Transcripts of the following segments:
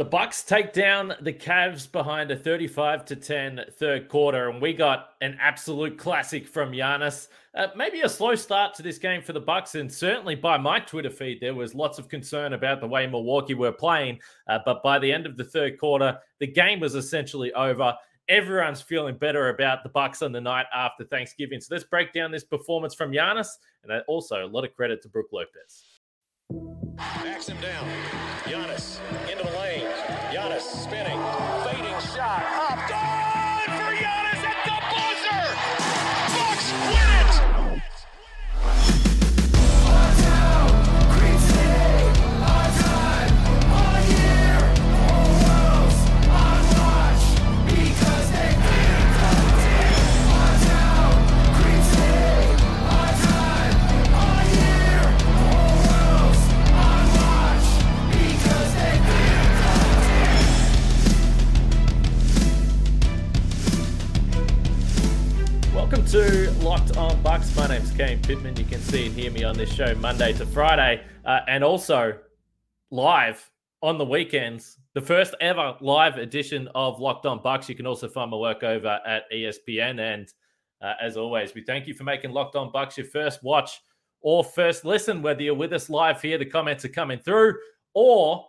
The Bucks take down the Cavs behind a 35-10 third quarter, and we got an absolute classic from Giannis. Maybe a slow start to this game for the Bucks, and certainly by my Twitter feed, there was lots of concern about the way Milwaukee were playing. But by the end of the third quarter, the game was essentially over. Everyone's feeling better about the Bucks on the night after Thanksgiving. So let's break down this performance from Giannis, and also a lot of credit to Brook Lopez. Backs him down. Giannis into the lane. Giannis spinning. Fading shot. Up. Good for Giannis at the buzzer. Bucks win it. Our town, Green City. Our time, our year. All roads on watch because they beat the team. Our town, Green City. Our time, our year. All roads on watch because they beat the team. Welcome to Locked On Bucks. My name's Kane Pittman. You can see and hear me on this show Monday to Friday, and also live on the weekends. The first ever live edition of Locked On Bucks. You can also find my work over at ESPN. And as always, we thank you for making Locked On Bucks your first watch or first listen. Whether you're with us live here, the comments are coming through, or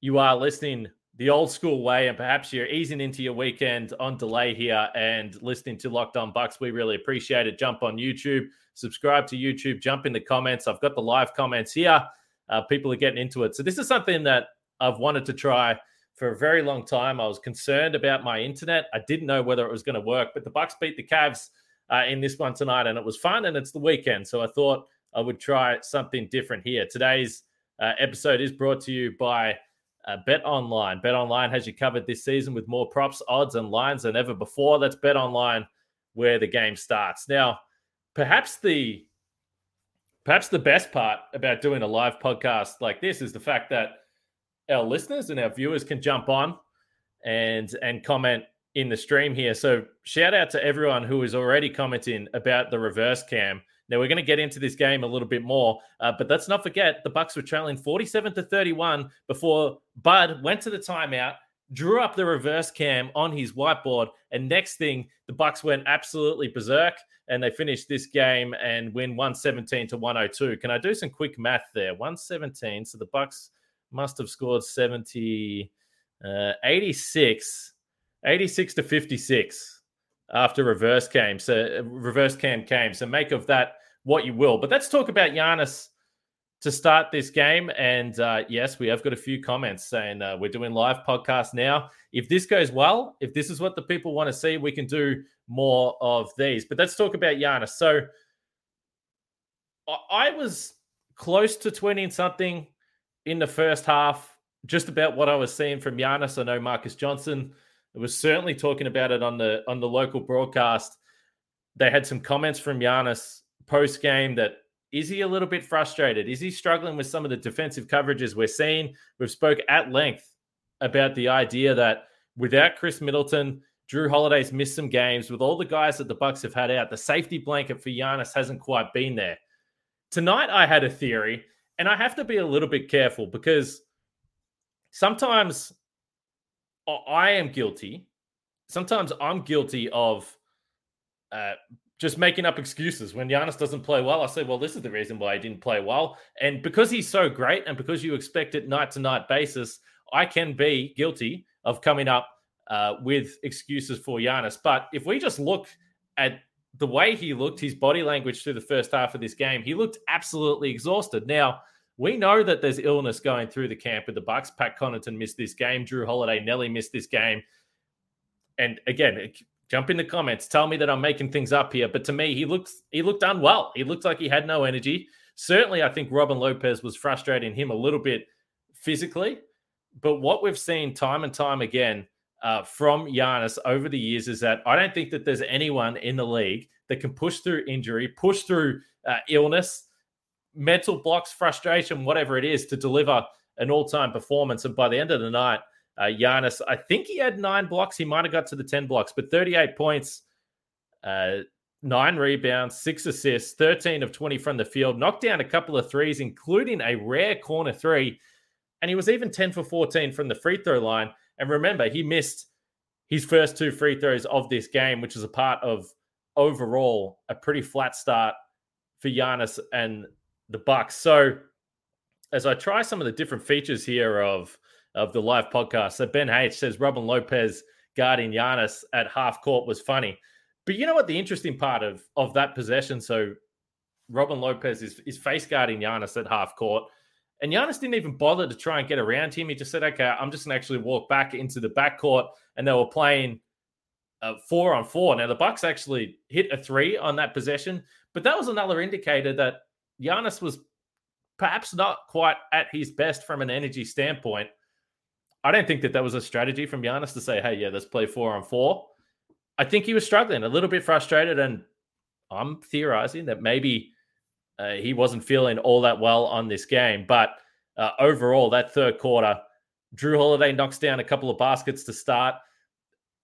you are listening the old school way, and perhaps you're easing into your weekend on delay here and listening to Locked On Bucks. We really appreciate it. Jump on YouTube, subscribe to YouTube, jump in the comments. I've got the live comments here. People are getting into it. So this is something that I've wanted to try for a very long time. I was concerned about my internet. I didn't know whether it was going to work, but the Bucks beat the Cavs in this one tonight, and it was fun, and it's the weekend. So I thought I would try something different here. Today's episode is brought to you by BetOnline. BetOnline has you covered this season with more props, odds, and lines than ever before. That's BetOnline, where the game starts. Now, perhaps the best part about doing a live podcast like this is the fact that our listeners and our viewers can jump on and comment in the stream here. So shout out to everyone who is already commenting about the reverse cam. Now, we're going to get into this game a little bit more, but let's not forget the Bucks were trailing 47-31 before Bud went to the timeout, drew up the reverse cam on his whiteboard, and next thing, the Bucks went absolutely berserk, and they finished this game and win 117-102. Can I do some quick math there? 117, so the Bucks must have scored 86 to 56. After reverse cam came. So make of that what you will. But let's talk about Giannis to start this game. And yes, we have got a few comments saying we're doing live podcasts now. If this goes well, if this is what the people want to see, we can do more of these. But let's talk about Giannis. So I was close to 20-something in the first half, just about what I was seeing from Giannis. I know Marcus Johnson was certainly talking about it on the local broadcast. They had some comments from Giannis post-game that, is he a little bit frustrated? Is he struggling with some of the defensive coverages we're seeing? We've spoke at length about the idea that without Chris Middleton, Drew Holiday's missed some games. With all the guys that the Bucks have had out, the safety blanket for Giannis hasn't quite been there. Tonight I had a theory, and I have to be a little bit careful because sometimes I am guilty. Sometimes I'm guilty of just making up excuses. When Giannis doesn't play well, I say, well, this is the reason why he didn't play well. And because he's so great and because you expect it night-to-night basis, I can be guilty of coming up with excuses for Giannis. But if we just look at the way he looked, his body language through the first half of this game, he looked absolutely exhausted. Now, we know that there's illness going through the camp of the Bucks. Pat Connaughton missed this game. Drew Holiday, Nelly missed this game. And again, jump in the comments. Tell me that I'm making things up here. But to me, he looked unwell. He looked like he had no energy. Certainly, I think Robin Lopez was frustrating him a little bit physically. But what we've seen time and time again from Giannis over the years is that I don't think that there's anyone in the league that can push through injury, push through illness, mental blocks, frustration, whatever it is, to deliver an all-time performance. And by the end of the night, Giannis, I think he had 9 blocks. He might have got to the 10 blocks, but 38 points, 9 rebounds, 6 assists, 13 of 20 from the field, knocked down a couple of threes, including a rare corner three. And he was even 10 for 14 from the free throw line. And remember, he missed his first two free throws of this game, which is a part of overall a pretty flat start for Giannis and the Bucks. So as I try some of the different features here of the live podcast, so Ben H says Robin Lopez guarding Giannis at half court was funny. But you know what the interesting part of that possession? So Robin Lopez is face guarding Giannis at half court. And Giannis didn't even bother to try and get around him. He just said, okay, I'm just going to actually walk back into the backcourt. And they were playing 4-on-4. Now, the Bucks actually hit a three on that possession. But that was another indicator that Giannis was perhaps not quite at his best from an energy standpoint. I don't think that that was a strategy from Giannis to say, hey, yeah, let's play 4-on-4. I think he was struggling, a little bit frustrated. And I'm theorizing that maybe he wasn't feeling all that well on this game. But overall, that third quarter, Drew Holiday knocks down a couple of baskets to start.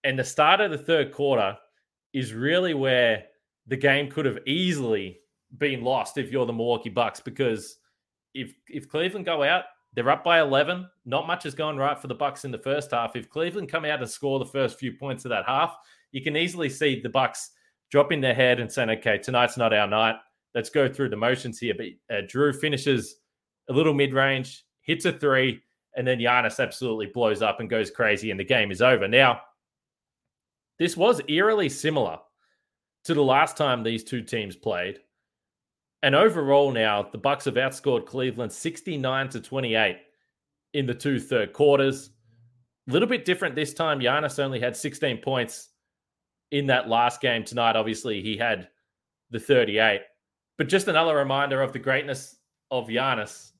And the start of the third quarter is really where the game could have easily been lost if you're the Milwaukee Bucks, because if Cleveland go out, they're up by 11. Not much has gone right for the Bucks in the first half. If Cleveland come out and score the first few points of that half, you can easily see the Bucks dropping their head and saying, okay, tonight's not our night. Let's go through the motions here. But Drew finishes a little mid-range, hits a three, and then Giannis absolutely blows up and goes crazy, and the game is over. Now, this was eerily similar to the last time these two teams played. And overall now, the Bucks have outscored Cleveland 69-28 in the two third quarters. A little bit different this time. Giannis only had 16 points in that last game tonight. Obviously, he had the 38. But just another reminder of the greatness of Giannis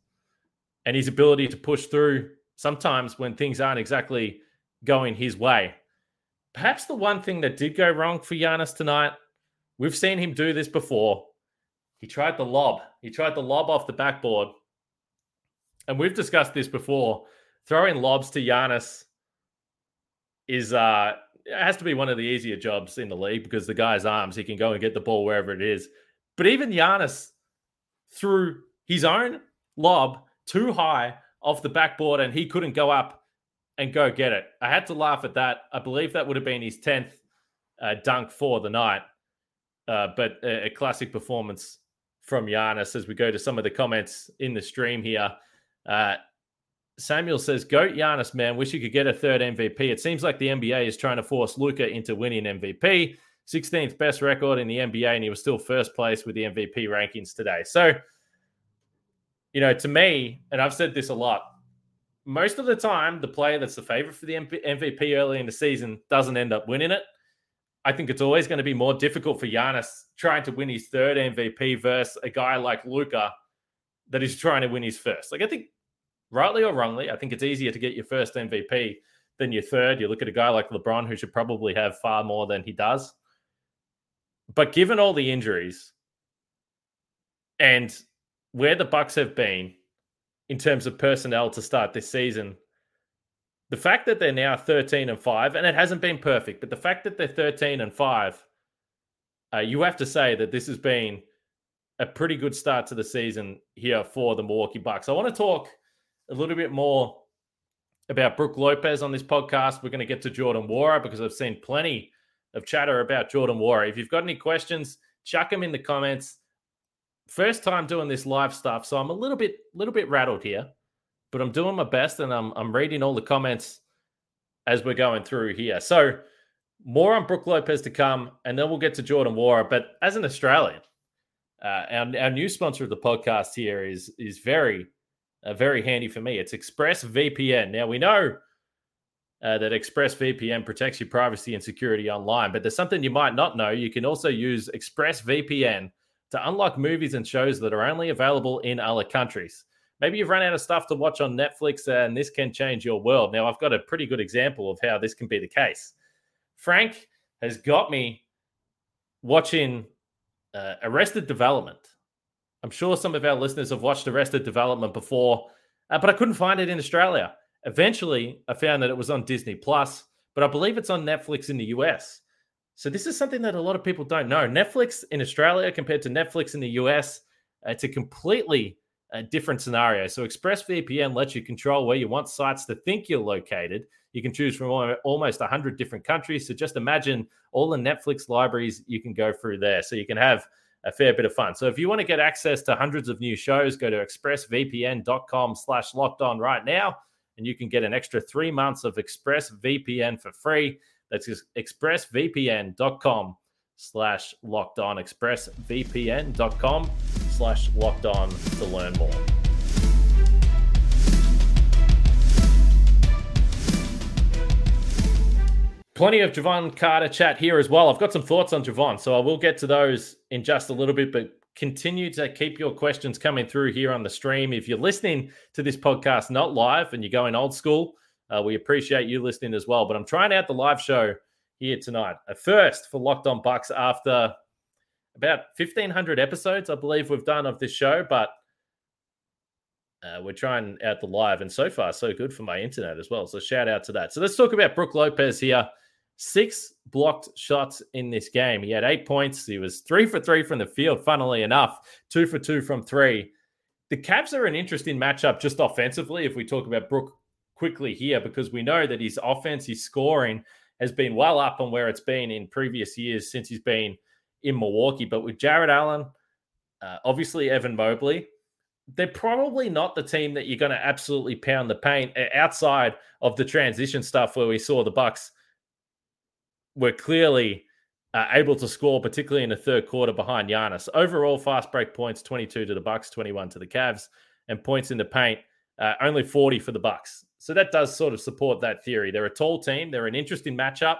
and his ability to push through sometimes when things aren't exactly going his way. Perhaps the one thing that did go wrong for Giannis tonight, we've seen him do this before. He tried the lob. He tried the lob off the backboard. And we've discussed this before. Throwing lobs to Giannis is... It has to be one of the easier jobs in the league because the guy's arms, he can go and get the ball wherever it is. But even Giannis threw his own lob too high off the backboard and he couldn't go up and go get it. I had to laugh at that. I believe that would have been his 10th dunk for the night. But a classic performance from Giannis as we go to some of the comments in the stream here. Samuel says, "Goat Giannis, man. Wish you could get a third MVP. It seems like the NBA is trying to force Luka into winning MVP. 16th best record in the NBA, and he was still first place with the MVP rankings today." So, you know, to me, and I've said this a lot, most of the time, the player that's the favorite for the MVP early in the season doesn't end up winning it. I think it's always going to be more difficult for Giannis trying to win his third MVP versus a guy like Luka that is trying to win his first. Like, I think, rightly or wrongly, I think it's easier to get your first MVP than your third. You look at a guy like LeBron, who should probably have far more than he does. But given all the injuries and where the Bucks have been in terms of personnel to start this season, the fact that they're now 13-5, and it hasn't been perfect, but the fact that they're 13-5, you have to say that this has been a pretty good start to the season here for the Milwaukee Bucks. I want to talk a little bit more about Brook Lopez on this podcast. We're going to get to Jordan Nwora because I've seen plenty of chatter about Jordan Nwora. If you've got any questions, chuck them in the comments. First time doing this live stuff, so I'm a little bit rattled here, but I'm doing my best and I'm reading all the comments as we're going through here. So more on Brook Lopez to come, and then we'll get to Jordan Nwora. But as an Australian, our new sponsor of the podcast here is very handy for me. It's ExpressVPN. Now, we know that ExpressVPN protects your privacy and security online, but there's something you might not know. You can also use ExpressVPN to unlock movies and shows that are only available in other countries. Maybe you've run out of stuff to watch on Netflix, and this can change your world. Now, I've got a pretty good example of how this can be the case. Frank has got me watching Arrested Development. I'm sure some of our listeners have watched Arrested Development before, but I couldn't find it in Australia. Eventually, I found that it was on Disney Plus, but I believe it's on Netflix in the US. So this is something that a lot of people don't know. Netflix in Australia compared to Netflix in the US, it's a completely a different scenario. So ExpressVPN lets you control where you want sites to think you're located. You can choose from almost 100 different countries. So just imagine all the Netflix libraries you can go through there. So you can have a fair bit of fun. So if you want to get access to hundreds of new shows, go to expressvpn.com/lockedon right now, and you can get an extra 3 months of ExpressVPN for free. That's expressvpn.com/lockedon, expressvpn.com/lockedon to learn more. Plenty of Javon Carter chat here as well. I've got some thoughts on Javon, so I will get to those in just a little bit, but continue to keep your questions coming through here on the stream. If you're listening to this podcast not live and you're going old school, we appreciate you listening as well. But I'm trying out the live show here tonight. A first for Locked On Bucks after about 1,500 episodes, I believe we've done of this show, but we're trying out the live, and so far, so good for my internet as well. So shout out to that. So let's talk about Brook Lopez here. 6 blocked shots in this game. He had 8 points. He was 3 for 3 from the field, funnily enough, 2 for 2 from 3. The Cavs are an interesting matchup just offensively, if we talk about Brook quickly here, because we know that his offense, his scoring has been well up on where it's been in previous years since he's been in Milwaukee. But with Jared Allen, obviously Evan Mobley, they're probably not the team that you're going to absolutely pound the paint outside of the transition stuff where we saw the Bucks were clearly able to score, particularly in the third quarter behind Giannis. Overall, fast break points, 22 to the Bucks, 21 to the Cavs, and points in the paint, only 40 for the Bucks. So that does sort of support that theory. They're a tall team. They're an interesting matchup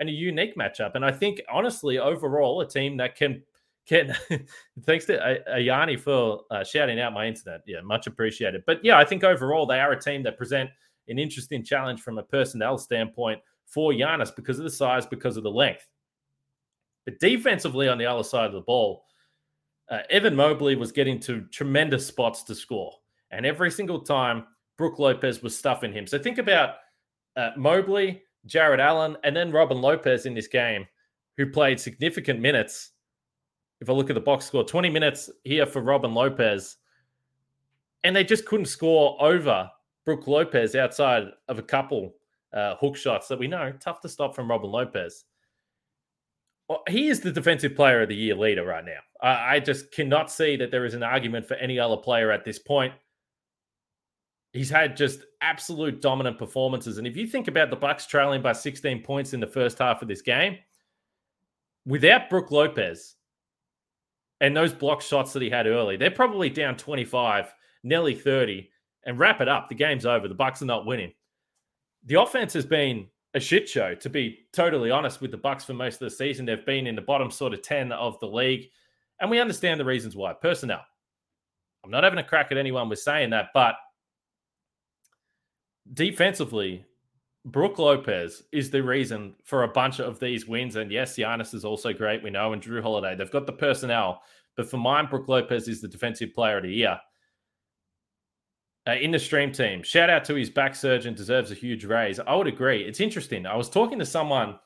and a unique matchup. And I think, honestly, overall, a team that can thanks to Ayani for shouting out my internet. Yeah, much appreciated. But yeah, I think overall, they are a team that present an interesting challenge from a personnel standpoint for Giannis because of the size, because of the length. But defensively on the other side of the ball, Evan Mobley was getting to tremendous spots to score. And every single time, Brook Lopez was stuffing him. So think about Mobley, Jared Allen, and then Robin Lopez in this game, who played significant minutes. If I look at the box score, 20 minutes here for Robin Lopez. And they just couldn't score over Brook Lopez outside of a couple hook shots that we know tough to stop from Robin Lopez. Well, he is the defensive player of the year leader right now. I just cannot see that there is an argument for any other player at this point. He's had just absolute dominant performances. And if you think about the Bucks trailing by 16 points in the first half of this game, without Brook Lopez and those block shots that he had early, they're probably down 25, nearly 30, and wrap it up. The game's over. The Bucks are not winning. The offense has been a shit show, to be totally honest, with the Bucks for most of the season. They've been in the bottom sort of 10 of the league, and we understand the reasons why. Personnel. I'm not having a crack at anyone with saying that, but defensively, Brook Lopez is the reason for a bunch of these wins. And yes, Giannis is also great, we know, and Drew Holiday. They've got the personnel, but for mine, Brook Lopez is the defensive player of the year. In the stream team, shout out to his back surgeon, deserves a huge raise. I would agree. It's interesting. I was talking to someone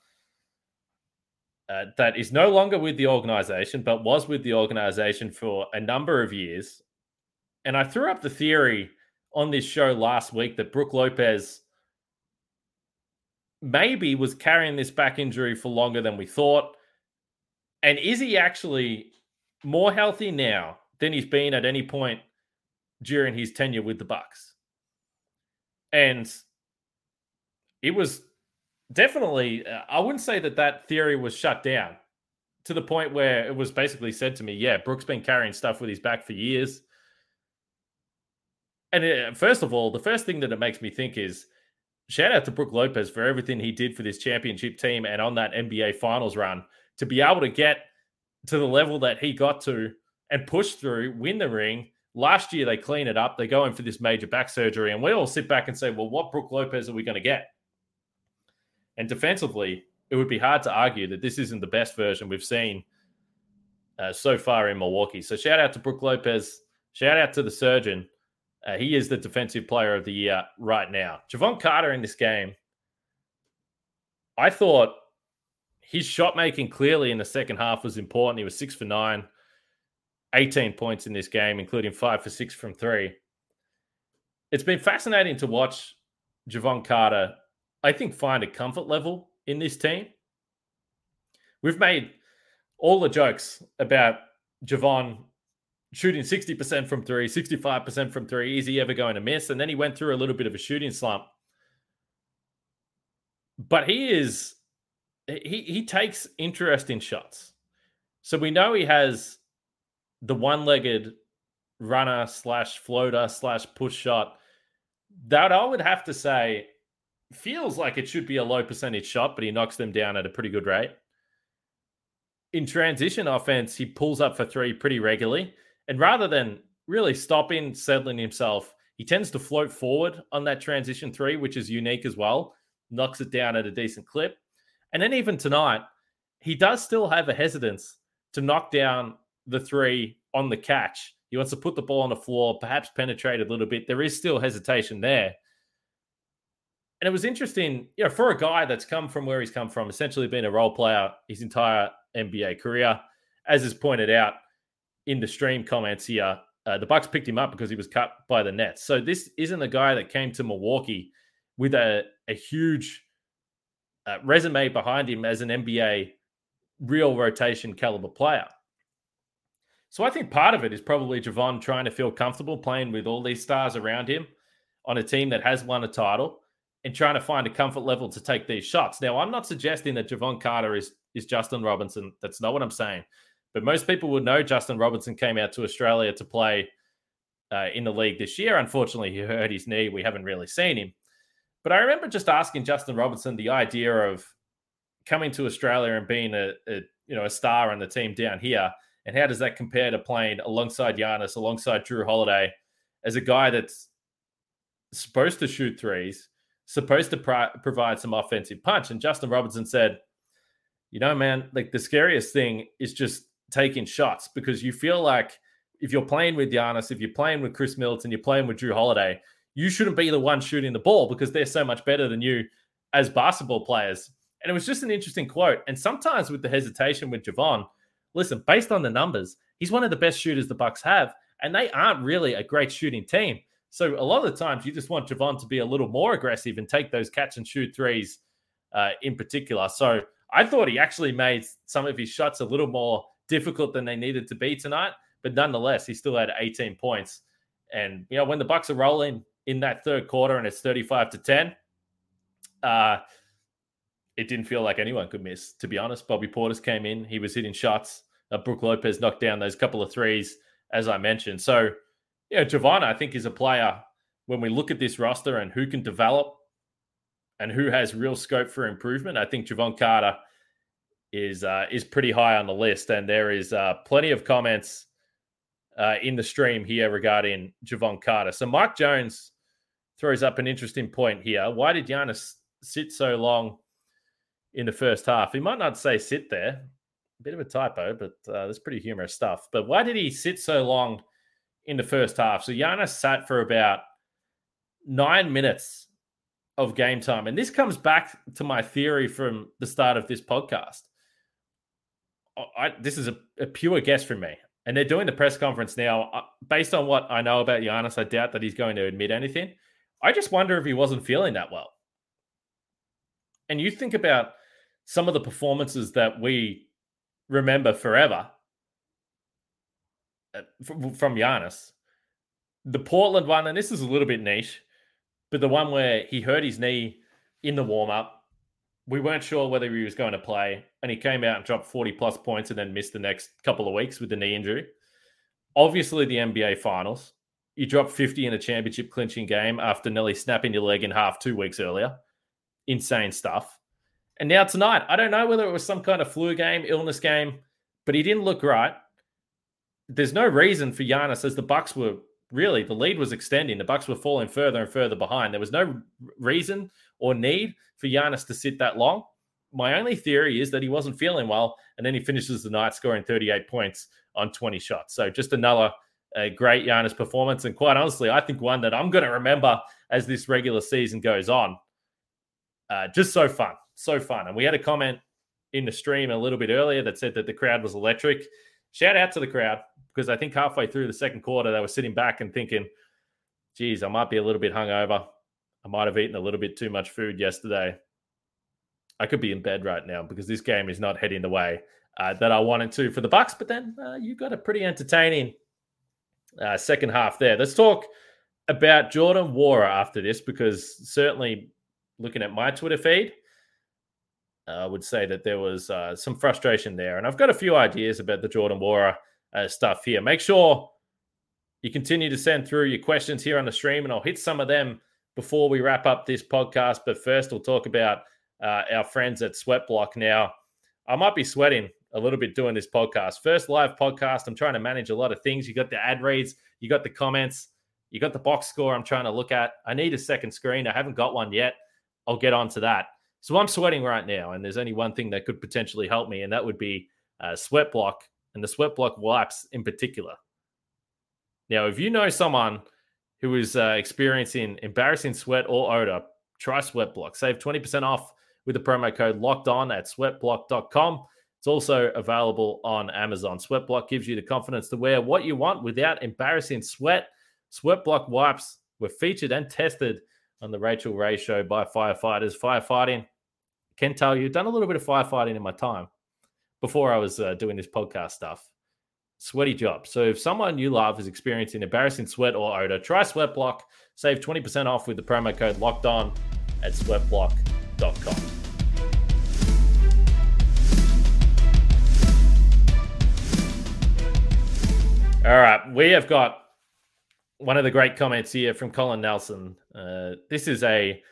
that is no longer with the organization, but was with the organization for a number of years. And I threw up the theory on this show last week that Brook Lopez maybe was carrying this back injury for longer than we thought. And is he actually more healthy now than he's been at any point during his tenure with the Bucks? And it was definitely, I wouldn't say that that theory was shut down to the point where it was basically said to me, yeah, Brook's been carrying stuff with his back for years. And first of all, the first thing that it makes me think is shout out to Brook Lopez for everything he did for this championship team and on that NBA finals run to be able to get to the level that he got to and push through, win the ring. Last year, they clean it up. They go in for this major back surgery, and we all sit back and say, well, what Brook Lopez are we going to get? And defensively, it would be hard to argue that this isn't the best version we've seen so far in Milwaukee. So shout out to Brook Lopez. Shout out to the surgeon. He is the defensive player of the year right now. Javon Carter in this game, I thought his shot making clearly in the second half was important. He was 6 for 9. 18 points in this game, including 5 for 6 from three. It's been fascinating to watch Javon Carter, I think, find a comfort level in this team. We've made all the jokes about Javon shooting 60% from three, 65% from three. Is he ever going to miss? And then he went through a little bit of a shooting slump. But he is, he takes interesting shots. So we know he has the one-legged runner slash floater slash push shot that I would have to say feels like it should be a low percentage shot, but he knocks them down at a pretty good rate. In transition offense, he pulls up for three pretty regularly. And rather than really stopping, settling himself, he tends to float forward on that transition three, which is unique as well. Knocks it down at a decent clip. And then even tonight, he does still have a hesitance to knock down the three on the catch. He wants to put the ball on the floor, perhaps penetrate a little bit. There is still hesitation there. And it was interesting, you know, for a guy that's come from where he's come from, essentially being a role player his entire NBA career, as is pointed out in the stream comments here, the Bucks picked him up because he was cut by the Nets. So this isn't a guy that came to Milwaukee with a huge resume behind him as an NBA real rotation caliber player. So I think part of it is probably Javon trying to feel comfortable playing with all these stars around him on a team that has won a title and trying to find a comfort level to take these shots. Now, I'm not suggesting that Javon Carter is Justin Robinson. That's not what I'm saying. But most people would know Justin Robinson came out to Australia to play in the league this year. Unfortunately, he hurt his knee. We haven't really seen him. But I remember just asking Justin Robinson the idea of coming to Australia and being a star on the team down here. And how does that compare to playing alongside Giannis, alongside Drew Holiday, as a guy that's supposed to shoot threes, supposed to provide some offensive punch? And Justin Robinson said, you know, man, like the scariest thing is just taking shots, because you feel like if you're playing with Giannis, if you're playing with Chris Middleton, you're playing with Drew Holiday, you shouldn't be the one shooting the ball because they're so much better than you as basketball players. And it was just an interesting quote. And sometimes with the hesitation with Javon, listen, based on the numbers, he's one of the best shooters the Bucks have, and they aren't really a great shooting team. So a lot of the times you just want Javon to be a little more aggressive and take those catch-and-shoot threes in particular. So I thought he actually made some of his shots a little more difficult than they needed to be tonight, but nonetheless, he still had 18 points. And, you know, when the Bucks are rolling in that third quarter and it's 35-10, it didn't feel like anyone could miss, to be honest. Bobby Portis came in. He was hitting shots. Brook Lopez knocked down those couple of threes, as I mentioned. So, you know, Javon, I think, is a player, when we look at this roster and who can develop and who has real scope for improvement, I think Javon Carter is pretty high on the list. And there is plenty of comments in the stream here regarding Javon Carter. So Mike Jones throws up an interesting point here. Why did Giannis sit so long in the first half? He might not say sit there. A bit of a typo, but that's pretty humorous stuff. But why did he sit so long in the first half? So Giannis sat for about 9 minutes of game time. And this comes back to my theory from the start of this podcast. This is a pure guess from me. And they're doing the press conference now. Based on what I know about Giannis, I doubt that he's going to admit anything. I just wonder if he wasn't feeling that well. And you think about some of the performances that we remember forever from Giannis. The Portland one, and this is a little bit niche, but the one where he hurt his knee in the warm-up. We weren't sure whether he was going to play, and he came out and dropped 40-plus points and then missed the next couple of weeks with the knee injury. Obviously, the NBA Finals. You dropped 50 in a championship-clinching game after nearly snapping your leg in half 2 weeks earlier. Insane stuff. And now tonight, I don't know whether it was some kind of flu game, illness game, but he didn't look right. There's no reason for Giannis, as the Bucks were really, the lead was extending. The Bucks were falling further and further behind. There was no reason or need for Giannis to sit that long. My only theory is that he wasn't feeling well, and then he finishes the night scoring 38 points on 20 shots. So just another great Giannis performance. And quite honestly, I think one that I'm going to remember as this regular season goes on. Just so fun. So fun. And we had a comment in the stream a little bit earlier that said that the crowd was electric. shout out to the crowd, because I think halfway through the second quarter, they were sitting back and thinking, geez, I might be a little bit hungover. I might have eaten a little bit too much food yesterday. I could be in bed right now because this game is not heading the way that I wanted to for the Bucks. But then you got a pretty entertaining second half there. Let's talk about Jordan Nwora after this, because certainly looking at my Twitter feed, I would say that there was some frustration there. And I've got a few ideas about the Jordan Nwora stuff here. Make sure you continue to send through your questions here on the stream, and I'll hit some of them before we wrap up this podcast. But first, we'll talk about our friends at Sweatblock now. I might be sweating a little bit doing this podcast. First live podcast. I'm trying to manage a lot of things. You got the ad reads. You got the comments. You got the box score I'm trying to look at. I need a second screen. I haven't got one yet. I'll get onto that. So I'm sweating right now, and there's only one thing that could potentially help me, and that would be Sweatblock and the Sweatblock wipes in particular. Now, if you know someone who is experiencing embarrassing sweat or odor, try Sweatblock. Save 20% off with the promo code LOCKEDON at sweatblock.com. It's also available on Amazon. Sweatblock gives you the confidence to wear what you want without embarrassing sweat. Sweatblock wipes were featured and tested on the Rachel Ray Show by firefighters. Firefighting, can tell you, done a little bit of firefighting in my time before I was doing this podcast stuff. Sweaty job. So if someone you love is experiencing embarrassing sweat or odor, try Sweatblock. Save 20% off with the promo code LOCKEDON at sweatblock.com. All right, we have got one of the great comments here from Colin Nelson. This is a,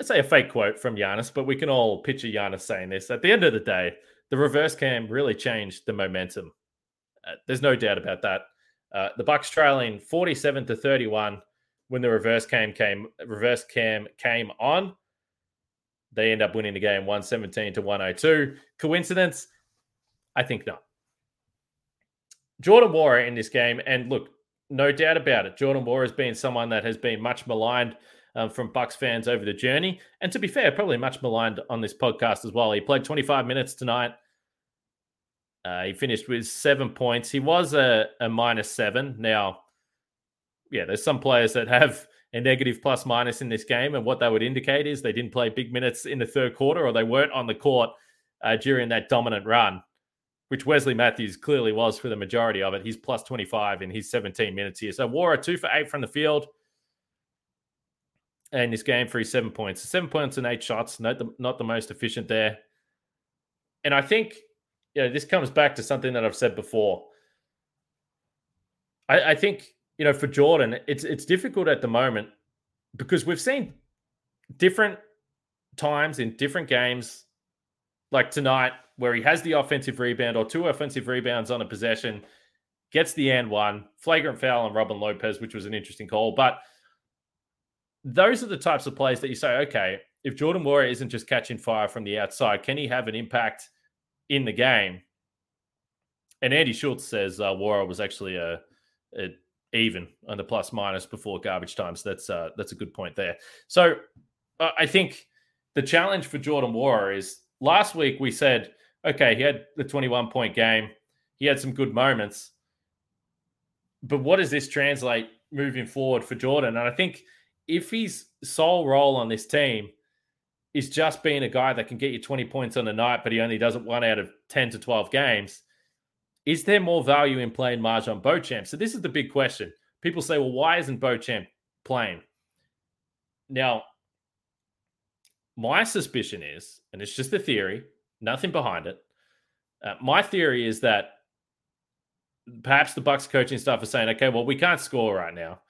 let's say, a fake quote from Giannis, but we can all picture Giannis saying this. At the end of the day, the reverse cam really changed the momentum. There's no doubt about that. The Bucks trailing 47-31 when the reverse cam came on. They end up winning the game 117-102. Coincidence? I think not. Jordan Nwora in this game, and look, no doubt about it, Jordan Nwora has been someone that has been much maligned from Bucks fans over the journey. And to be fair, probably much maligned on this podcast as well. He played 25 minutes tonight. He finished with 7 points. He was a -7. Now, yeah, there's some players that have a negative plus minus in this game, and what that would indicate is they didn't play big minutes in the third quarter, or they weren't on the court during that dominant run, which Wesley Matthews clearly was for the majority of it. He's plus 25 in his 17 minutes here. So Nwora 2 for 8 from the field in this game for his 7 points. 7 points and 8 shots, not the most efficient there. And I think, you know, this comes back to something that I've said before. I think, you know, for Jordan, it's difficult at the moment because we've seen different times in different games, like tonight, where he has the offensive rebound or 2 offensive rebounds on a possession, gets the and one, flagrant foul on Robin Lopez, which was an interesting call. But those are the types of plays that you say, okay, if Jordan Nwora isn't just catching fire from the outside, can he have an impact in the game? And Andy Schultz says Nwora was actually a even on the plus minus before garbage time. So that's a good point there. So I think the challenge for Jordan Nwora is, last week we said, okay, he had the 21-point game. He had some good moments. But what does this translate moving forward for Jordan? And I think if his sole role on this team is just being a guy that can get you 20 points on the night, but he only does it 1 out of 10 to 12 games, is there more value in playing MarJon Beauchamp? So this is the big question. People say, well, why isn't Beauchamp playing? Now, my suspicion is, and it's just a theory, nothing behind it. My theory is that perhaps the Bucks coaching staff are saying, okay, well, we can't score right now.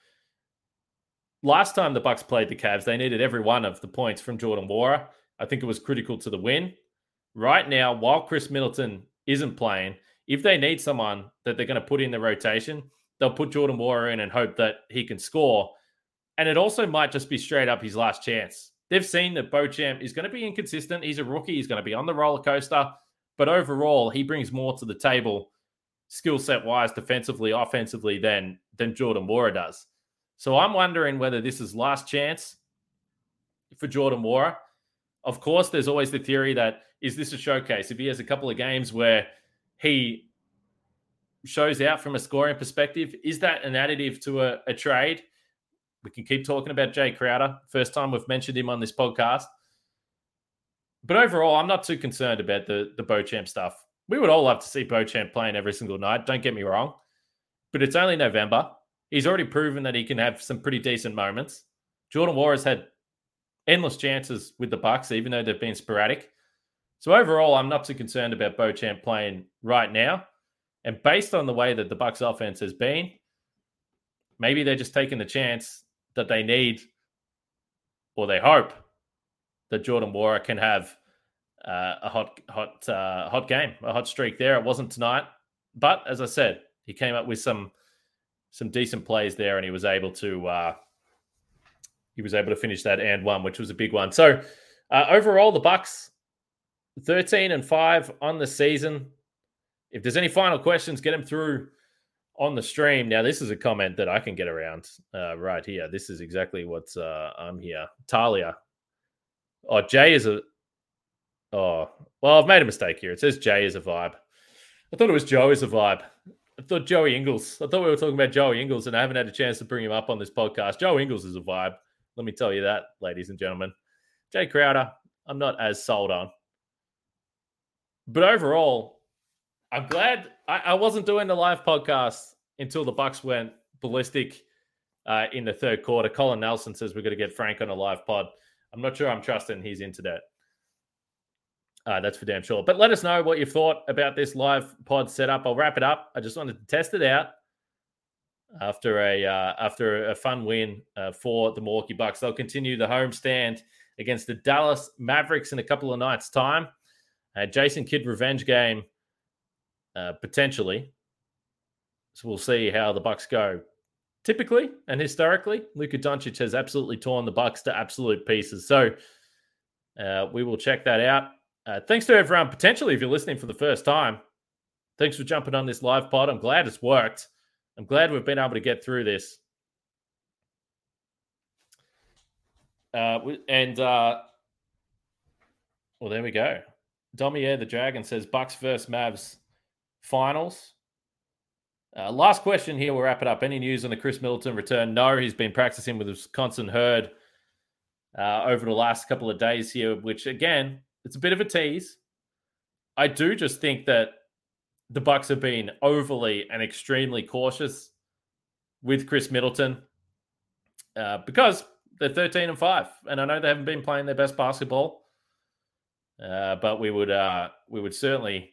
Last time the Bucks played the Cavs, they needed every one of the points from Jordan Nwora. I think it was critical to the win. Right now, while Chris Middleton isn't playing, if they need someone that they're going to put in the rotation, they'll put Jordan Nwora in and hope that he can score. And it also might just be straight up his last chance. They've seen that Beauchamp is going to be inconsistent. He's a rookie. He's going to be on the roller coaster. But overall, he brings more to the table skill set-wise, defensively, offensively than Jordan Nwora does. So I'm wondering whether this is last chance for Jordan Nwora. Of course, there's always the theory that, is this a showcase? If he has a couple of games where he shows out from a scoring perspective. Is that an additive to a trade? We can keep talking about Jay Crowder. First time we've mentioned him on this podcast. But overall, I'm not too concerned about the Beauchamp stuff. We would all love to see Beauchamp playing every single night. Don't get me wrong. But it's only November. He's already proven that he can have some pretty decent moments. Jordan Nwora has had endless chances with the Bucks, even though they've been sporadic. So overall, I'm not too concerned about Beauchamp playing right now. And based on the way that the Bucks offense has been, maybe they're just taking the chance that they need, or they hope that Jordan Nwora can have a hot game, a hot streak there. It wasn't tonight, but as I said, he came up with some decent plays there, and he was able to finish that and one, which was a big one. So overall, the Bucks 13-5 on the season. If there's any final questions, get them through on the stream. Now, this is a comment that I can get around right here. This is exactly what I'm here. Talia. Oh, Jay is a... Oh, well, I've made a mistake here. It says Jay is a vibe. I thought it was Joe is a vibe. I thought Joey Ingles. I thought we were talking about Joey Ingles, and I haven't had a chance to bring him up on this podcast. Joe Ingles is a vibe. Let me tell you that, ladies and gentlemen. Jay Crowder, I'm not as sold on. But overall... I'm glad I wasn't doing the live podcast until the Bucks went ballistic in the third quarter. Colin Nelson says we're going to get Frank on a live pod. I'm not sure I'm trusting he's into that. That's for damn sure. But let us know what you thought about this live pod setup. I'll wrap it up. I just wanted to test it out after a fun win for the Milwaukee Bucks. They'll continue the homestand against the Dallas Mavericks in a couple of nights' time. Jason Kidd revenge game. Potentially. So we'll see how the Bucks go. Typically and historically, Luka Doncic has absolutely torn the Bucks to absolute pieces. So we will check that out. Thanks to everyone. Potentially, if you're listening for the first time, thanks for jumping on this live pod. I'm glad it's worked. I'm glad we've been able to get through this. Well, there we go. Domier the Dragon says Bucks versus Mavs. Finals. Last question here. We'll wrap it up. Any news on the Chris Middleton return? No, he's been practicing with the Wisconsin Herd over the last couple of days here, which, again, it's a bit of a tease. I do just think that the Bucks have been overly and extremely cautious with Chris Middleton because they're 13-5, and I know they haven't been playing their best basketball, but we would certainly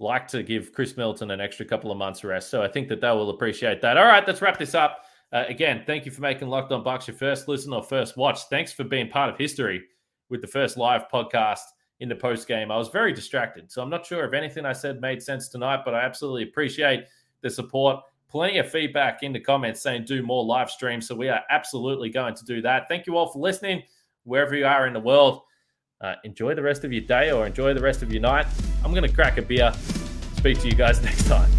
like to give Chris Middleton an extra couple of months rest. So I think that they will appreciate that. All right, let's wrap this up. Again, thank you for making Locked On Bucks your first listen or first watch. Thanks for being part of history with the first live podcast in the postgame. I was very distracted, so I'm not sure if anything I said made sense tonight, but I absolutely appreciate the support. Plenty of feedback in the comments saying do more live streams, so we are absolutely going to do that. Thank you all for listening, wherever you are in the world. Enjoy the rest of your day or enjoy the rest of your night. I'm going to crack a beer. Speak to you guys next time.